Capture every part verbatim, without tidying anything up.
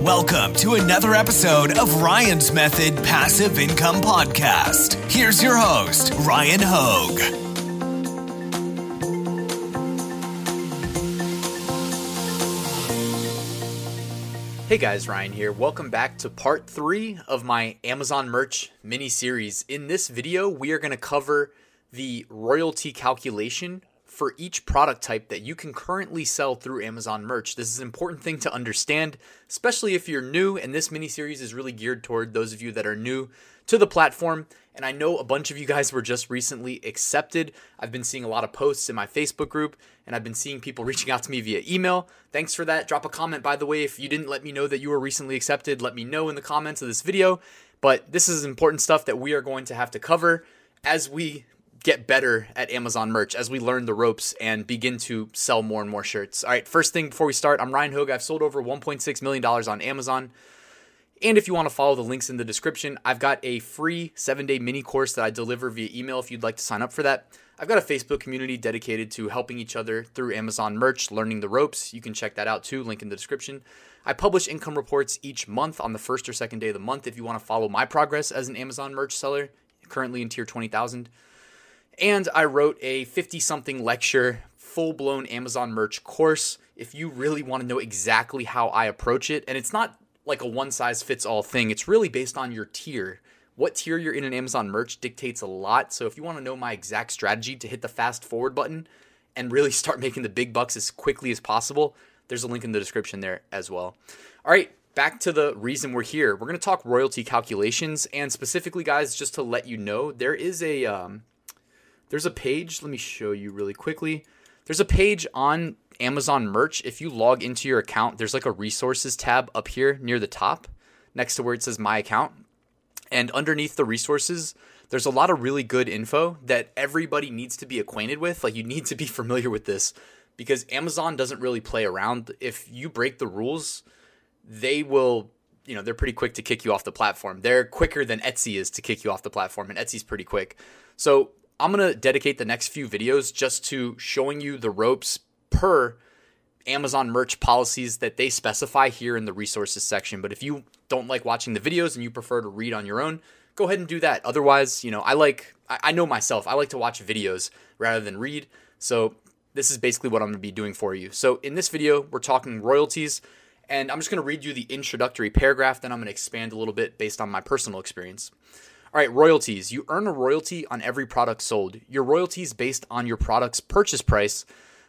Welcome to another episode of Ryan's Method Passive Income Podcast. Here's your host, Ryan Hogue. Hey guys, Ryan here. Welcome back to part three of my Amazon Merch mini-series. In this video, we are going to cover the royalty calculation for each product type that you can currently sell through Amazon Merch. This is an important thing to understand, especially if you're new, and this mini-series is really geared toward those of you that are new to the platform. And I know a bunch of you guys were just recently accepted. I've been seeing a lot of posts in my Facebook group, and I've been seeing people reaching out to me via email. Thanks for that. Drop a comment, by the way. If you didn't let me know that you were recently accepted, let me know in the comments of this video. But this is important stuff that we are going to have to cover as we get better at Amazon Merch, as we learn the ropes and begin to sell more and more shirts. All right, first thing before we start, I'm Ryan Hogue. I've sold over one point six million dollars on Amazon. And if you want to follow the links in the description, I've got a free seven-day mini course that I deliver via email if you'd like to sign up for that. I've got a Facebook community dedicated to helping each other through Amazon Merch, learning the ropes. You can check that out too, link in the description. I publish income reports each month on the first or second day of the month if you want to follow my progress as an Amazon Merch seller, currently in tier twenty thousand. And I wrote a fifty-something lecture, full-blown Amazon Merch course if you really want to know exactly how I approach it. And it's not like a one-size-fits-all thing. It's really based on your tier. What tier you're in an Amazon Merch dictates a lot. So if you want to know my exact strategy to hit the fast forward button and really start making the big bucks as quickly as possible, there's a link in the description there as well. All right, back to the reason we're here. We're going to talk royalty calculations, and specifically, guys, just to let you know, there is a um, there's a page. Let me show you really quickly. There's a page on Amazon Merch. If you log into your account, there's like a resources tab up here near the top next to where it says my account. And underneath the resources, there's a lot of really good info that everybody needs to be acquainted with. Like, you need to be familiar with this because Amazon doesn't really play around. If you break the rules, they will, you know, they're pretty quick to kick you off the platform. They're quicker than Etsy is to kick you off the platform, and Etsy's pretty quick. So I'm going to dedicate the next few videos just to showing you the ropes per Amazon Merch policies that they specify here in the resources section. But if you don't like watching the videos and you prefer to read on your own, go ahead and do that. Otherwise, you know, I like, I know myself, I like to watch videos rather than read. So this is basically what I'm going to be doing for you. So in this video, we're talking royalties, and I'm just going to read you the introductory paragraph. Then I'm going to expand a little bit based on my personal experience. All right, royalties. You earn a royalty on every product sold. Your royalty is based on your product's purchase price,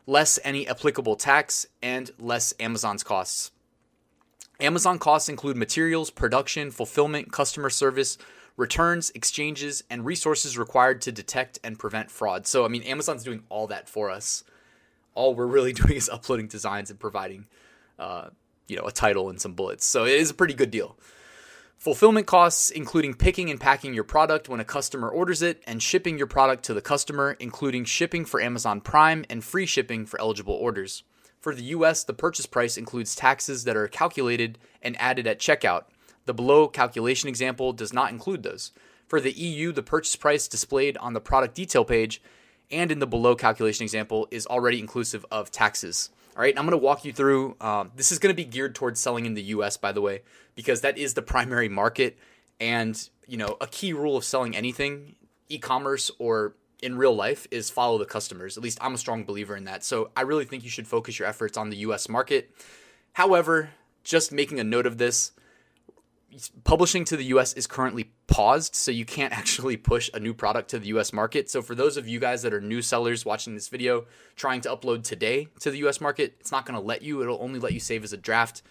less any applicable tax, and less Amazon's costs. Amazon costs include materials, production, fulfillment, customer service, returns, exchanges, and resources required to detect and prevent fraud. So, I mean, Amazon's doing all that for us. All we're really doing is uploading designs and providing, uh, you know, a title and some bullets. So it is a pretty good deal. Fulfillment costs, including picking and packing your product when a customer orders it and shipping your product to the customer, including shipping for Amazon Prime and free shipping for eligible orders. For the U S, the purchase price includes taxes that are calculated and added at checkout. The below calculation example does not include those. For the E U, the purchase price displayed on the product detail page and in the below calculation example is already inclusive of taxes. All right, I'm going to walk you through, um, this is going to be geared towards selling in the U S, by the way, because that is the primary market. And, you know, a key rule of selling anything, e-commerce or in real life, is follow the customers. At least I'm a strong believer in that. So I really think you should focus your efforts on the U S market. However, just making a note of this, publishing to the U S is currently paused, so you can't actually push a new product to the U S market. So for those of you guys that are new sellers watching this video, trying to upload today to the U S market, it's not going to let you. It'll only let you save as a draft.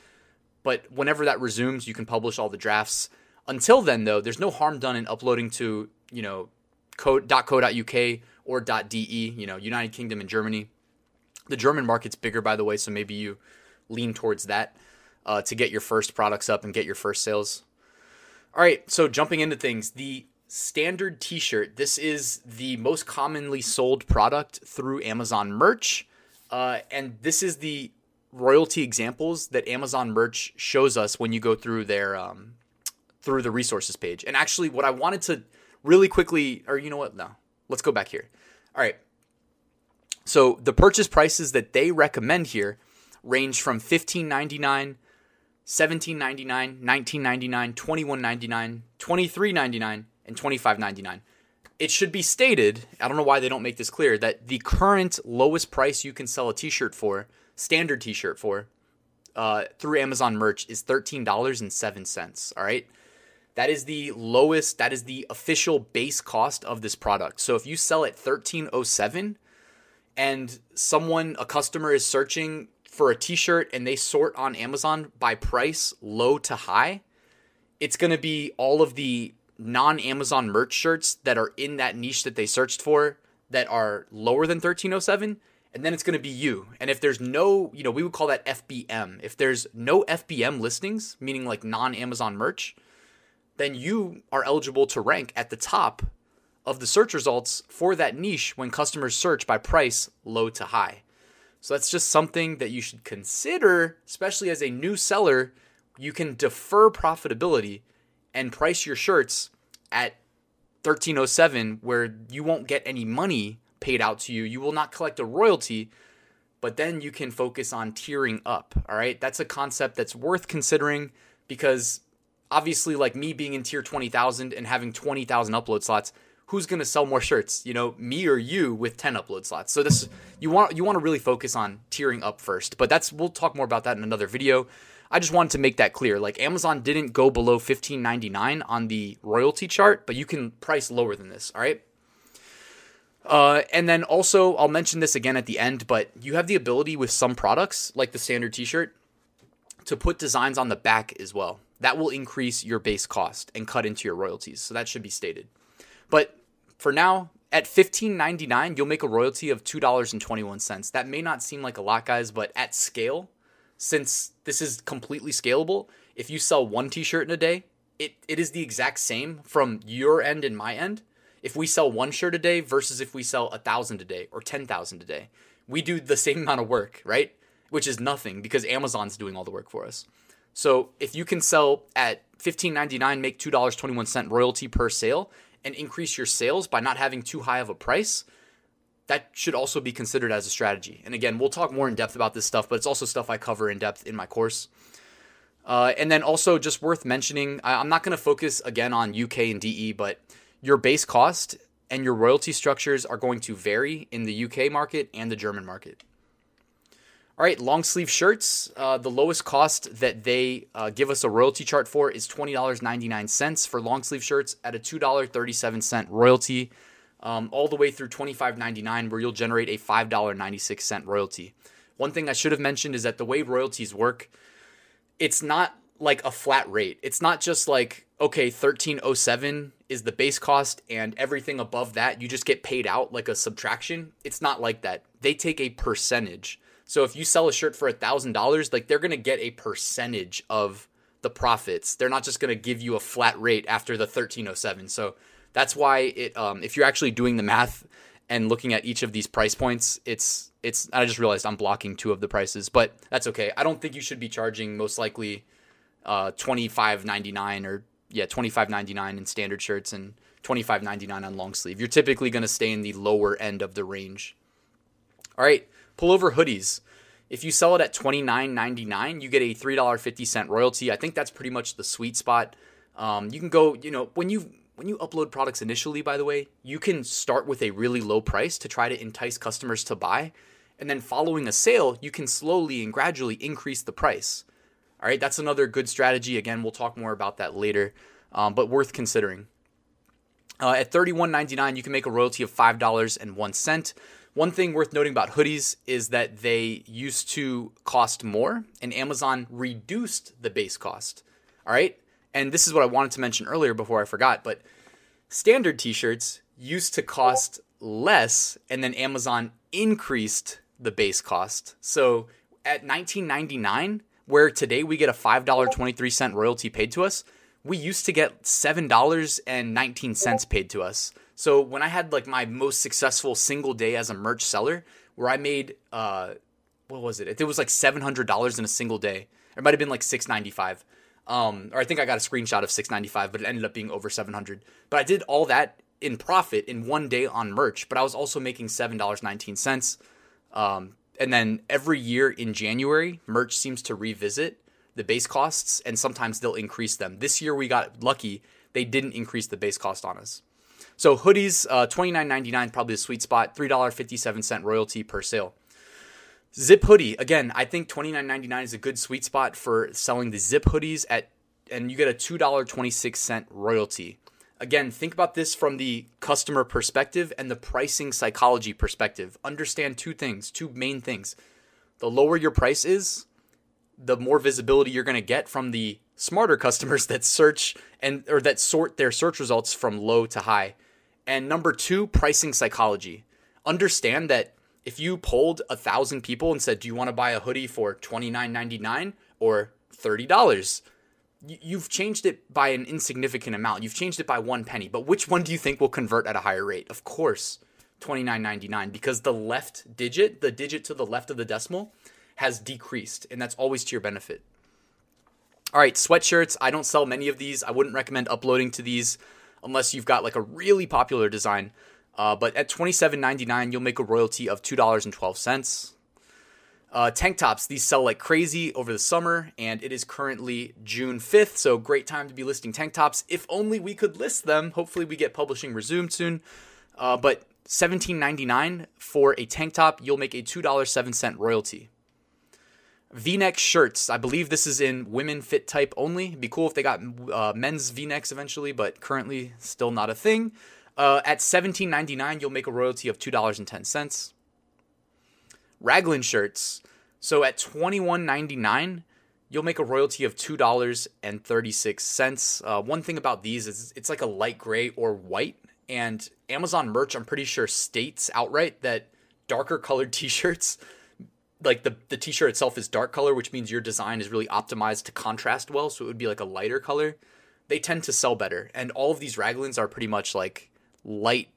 But whenever that resumes, you can publish all the drafts. Until then, though, there's no harm done in uploading to, you know, .co.uk or .de, you know, United Kingdom and Germany. The German market's bigger, by the way, so maybe you lean towards that. Uh, to get your first products up and get your first sales. All right, so jumping into things, the standard t-shirt, this is the most commonly sold product through Amazon Merch, uh, and this is the royalty examples that Amazon Merch shows us when you go through their um, through the resources page. And actually, what I wanted to really quickly, or you know what, no, let's go back here. All right, so the purchase prices that they recommend here range from fifteen ninety-nine, seventeen ninety-nine, nineteen ninety-nine, twenty-one ninety-nine, twenty-three ninety-nine, and twenty-five ninety-nine. It should be stated, I don't know why they don't make this clear, that the current lowest price you can sell a t-shirt for, standard t-shirt for, uh, through Amazon Merch is thirteen dollars and seven cents, all right? That is the lowest, that is the official base cost of this product. So if you sell at thirteen oh seven and someone, a customer is searching for a t-shirt and they sort on Amazon by price low to high, it's going to be all of the non-Amazon Merch shirts that are in that niche that they searched for that are lower than thirteen oh seven, and then it's going to be you. And if there's no, you know, we would call that F B M. If there's no F B M listings, meaning like non-Amazon Merch, then you are eligible to rank at the top of the search results for that niche when customers search by price low to high. So that's just something that you should consider, especially as a new seller. You can defer profitability and price your shirts at thirteen oh seven, where you won't get any money paid out to you. You will not collect a royalty, but then you can focus on tiering up. All right. That's a concept that's worth considering, because obviously, like me being in tier twenty thousand and having twenty thousand upload slots, who's going to sell more shirts? You know, me or you with ten upload slots. So this, you want, you want to really focus on tiering up first, but that's, we'll talk more about that in another video. I just wanted to make that clear. Like Amazon didn't go below fifteen ninety-nine on the royalty chart, but you can price lower than this. All right. Uh, and then also I'll mention this again at the end, but you have the ability with some products like the standard t-shirt to put designs on the back as well. That will increase your base cost and cut into your royalties. So that should be stated. But for now, at fifteen ninety-nine, you'll make a royalty of two dollars and twenty-one cents. That may not seem like a lot, guys, but at scale, since this is completely scalable, if you sell one t-shirt in a day, it, it is the exact same from your end and my end. If we sell one shirt a day versus if we sell one thousand a day or ten thousand a day, we do the same amount of work, right? Which is nothing, because Amazon's doing all the work for us. So if you can sell at fifteen ninety-nine, make two dollars and twenty-one cents royalty per sale, and increase your sales by not having too high of a price, that should also be considered as a strategy. And again, we'll talk more in depth about this stuff, but it's also stuff I cover in depth in my course. Uh, and then also just worth mentioning, I'm not going to focus again on U K and D E, but your base cost and your royalty structures are going to vary in the U K market and the German market. All right, long sleeve shirts. Uh, the lowest cost that they uh, give us a royalty chart for is twenty dollars and ninety-nine cents for long sleeve shirts at a two dollars and thirty-seven cents royalty, um, all the way through twenty-five ninety-nine, where you'll generate a five dollars and ninety-six cents royalty. One thing I should have mentioned is that the way royalties work, it's not like a flat rate. It's not just like, okay, thirteen oh seven is the base cost and everything above that, you just get paid out like a subtraction. It's not like that. They take a percentage. So if you sell a shirt for one thousand dollars, like they're going to get a percentage of the profits. They're not just going to give you a flat rate after the thirteen oh seven. So that's why it, um, if you're actually doing the math and looking at each of these price points, it's, it's, I just realized I'm blocking two of the prices, but that's okay. I don't think you should be charging most likely uh, twenty-five ninety-nine or yeah, twenty-five ninety-nine in standard shirts and twenty-five ninety-nine on long sleeve. You're typically going to stay in the lower end of the range. All right. Pullover hoodies. If you sell it at twenty-nine ninety-nine, you get a three dollars and fifty cents royalty. I think that's pretty much the sweet spot. Um, you can go, you know, when you when you upload products initially, by the way, you can start with a really low price to try to entice customers to buy. And then following a sale, you can slowly and gradually increase the price. All right, that's another good strategy. Again, we'll talk more about that later, um, but worth considering. Uh, at thirty-one ninety-nine, you can make a royalty of five dollars and one cent. One thing worth noting about hoodies is that they used to cost more, and Amazon reduced the base cost, all right? And this is what I wanted to mention earlier before I forgot, but standard t-shirts used to cost less, and then Amazon increased the base cost. So at nineteen ninety-nine, where today we get a five dollars and twenty-three cents royalty paid to us, we used to get seven dollars and nineteen cents paid to us. So when I had like my most successful single day as a merch seller, where I made, uh, what was it? It was like seven hundred dollars in a single day. It might've been like six ninety-five. Um, or I think I got a screenshot of six ninety-five, but it ended up being over seven hundred. But I did all that in profit in one day on merch, but I was also making seven dollars and nineteen cents. Um, and then every year in January, merch seems to revisit the base costs, and sometimes they'll increase them. This year we got lucky. They didn't increase the base cost on us. So hoodies, uh, twenty-nine ninety-nine, probably a sweet spot, three dollars and fifty-seven cents royalty per sale. Zip hoodie, again, I think twenty-nine ninety-nine is a good sweet spot for selling the zip hoodies at, and you get a two dollars and twenty-six cents royalty. Again, think about this from the customer perspective and the pricing psychology perspective. Understand two things, two main things. The lower your price is, the more visibility you're going to get from the smarter customers that search and or that sort their search results from low to high. And number two, pricing psychology. Understand that if you polled a thousand people and said, do you want to buy a hoodie for twenty-nine ninety-nine or thirty dollars? You've changed it by an insignificant amount. You've changed it by one penny. But which one do you think will convert at a higher rate? Of course, twenty-nine ninety-nine, because the left digit, the digit to the left of the decimal, has decreased, and that's always to your benefit. All right, sweatshirts. I don't sell many of these. I wouldn't recommend uploading to these unless you've got like a really popular design. Uh, but at twenty-seven ninety-nine, you'll make a royalty of two dollars and twelve cents. Uh, tank tops, these sell like crazy over the summer, and it is currently June fifth, so great time to be listing tank tops. If only we could list them. Hopefully we get publishing resumed soon. Uh, but seventeen ninety-nine for a tank top, you'll make a two dollars and seven cents royalty. V-neck shirts, I believe this is in women fit type only. It'd be cool if they got uh, men's V-necks eventually, but currently still not a thing. Uh, at seventeen ninety-nine, you'll make a royalty of two dollars and ten cents. Raglan shirts. So at twenty-one ninety-nine, you'll make a royalty of two dollars and thirty-six cents. Uh, one thing about these is it's like a light gray or white. And Amazon Merch, I'm pretty sure, states outright that darker colored t-shirts, like the, the t-shirt itself is dark color, which means your design is really optimized to contrast well. So it would be like a lighter color. They tend to sell better. And all of these Raglans are pretty much like light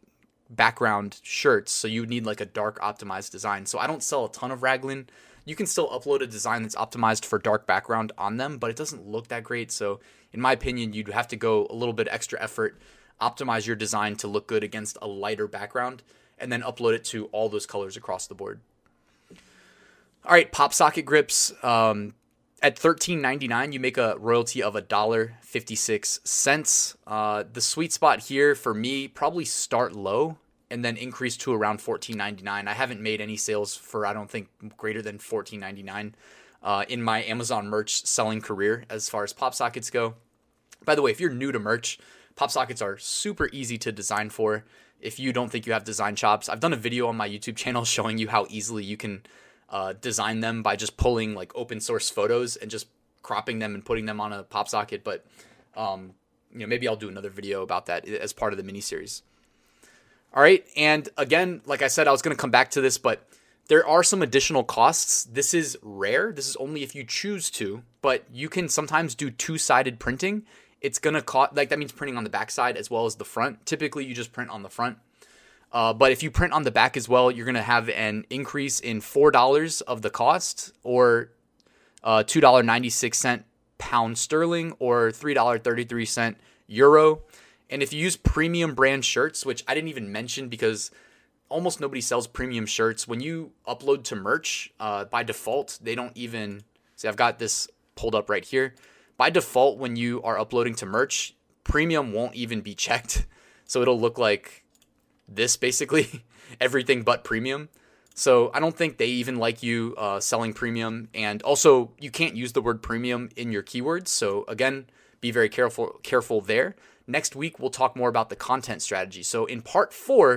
background shirts, so you need like a dark optimized design. So I don't sell a ton of Raglan. You can still upload a design that's optimized for dark background on them, but it doesn't look that great. So in my opinion, you'd have to go a little bit extra effort, optimize your design to look good against a lighter background, and then upload it to all those colors across the board. All right, PopSocket grips. Um, at thirteen ninety-nine, you make a royalty of one dollar and fifty-six cents. Uh, the sweet spot here for me, probably start low and then increase to around fourteen ninety-nine. I haven't made any sales for, I don't think, greater than fourteen ninety-nine uh, in my Amazon merch selling career as far as PopSockets go. By the way, if you're new to merch, PopSockets are super easy to design for if you don't think you have design chops. I've done a video on my YouTube channel showing you how easily you can Uh, design them by just pulling like open source photos and just cropping them and putting them on a PopSocket. But, um, you know, maybe I'll do another video about that as part of the mini series. All right. And again, like I said, I was going to come back to this, but there are some additional costs. This is rare. This is only if you choose to, but you can sometimes do two-sided printing. It's going to cost, like that means printing on the backside as well as the front. Typically you just print on the front. Uh, but if you print on the back as well, you're going to have an increase in four dollars of the cost, or uh, two dollars and ninety-six cents pound sterling, or three dollars and thirty-three cents euro. And if you use premium brand shirts, which I didn't even mention because almost nobody sells premium shirts, when you upload to merch, uh, by default, they don't even... See, I've got this pulled up right here. By default, when you are uploading to merch, premium won't even be checked. So it'll look like this, basically everything but premium. So I don't think they even like you uh, selling premium. And also you can't use the word premium in your keywords. So again, be very careful, careful there. Next week, we'll talk more about the content strategy. So in part four,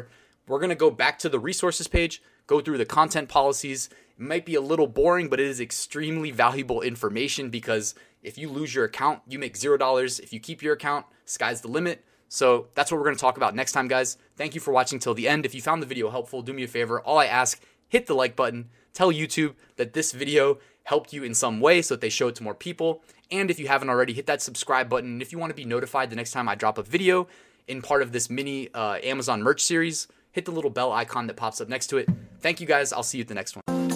we're going to go back to the resources page, go through the content policies. It might be a little boring, but it is extremely valuable information, because if you lose your account, you make zero dollars. If you keep your account, sky's the limit. So that's what we're going to talk about next time, guys. Thank you for watching till the end. If you found the video helpful, do me a favor. All I ask, hit the like button, tell YouTube that this video helped you in some way so that they show it to more people. And if you haven't already, hit that subscribe button. And if you want to be notified the next time I drop a video in part of this mini uh, Amazon merch series, hit the little bell icon that pops up next to it. Thank you guys. I'll see you at the next one.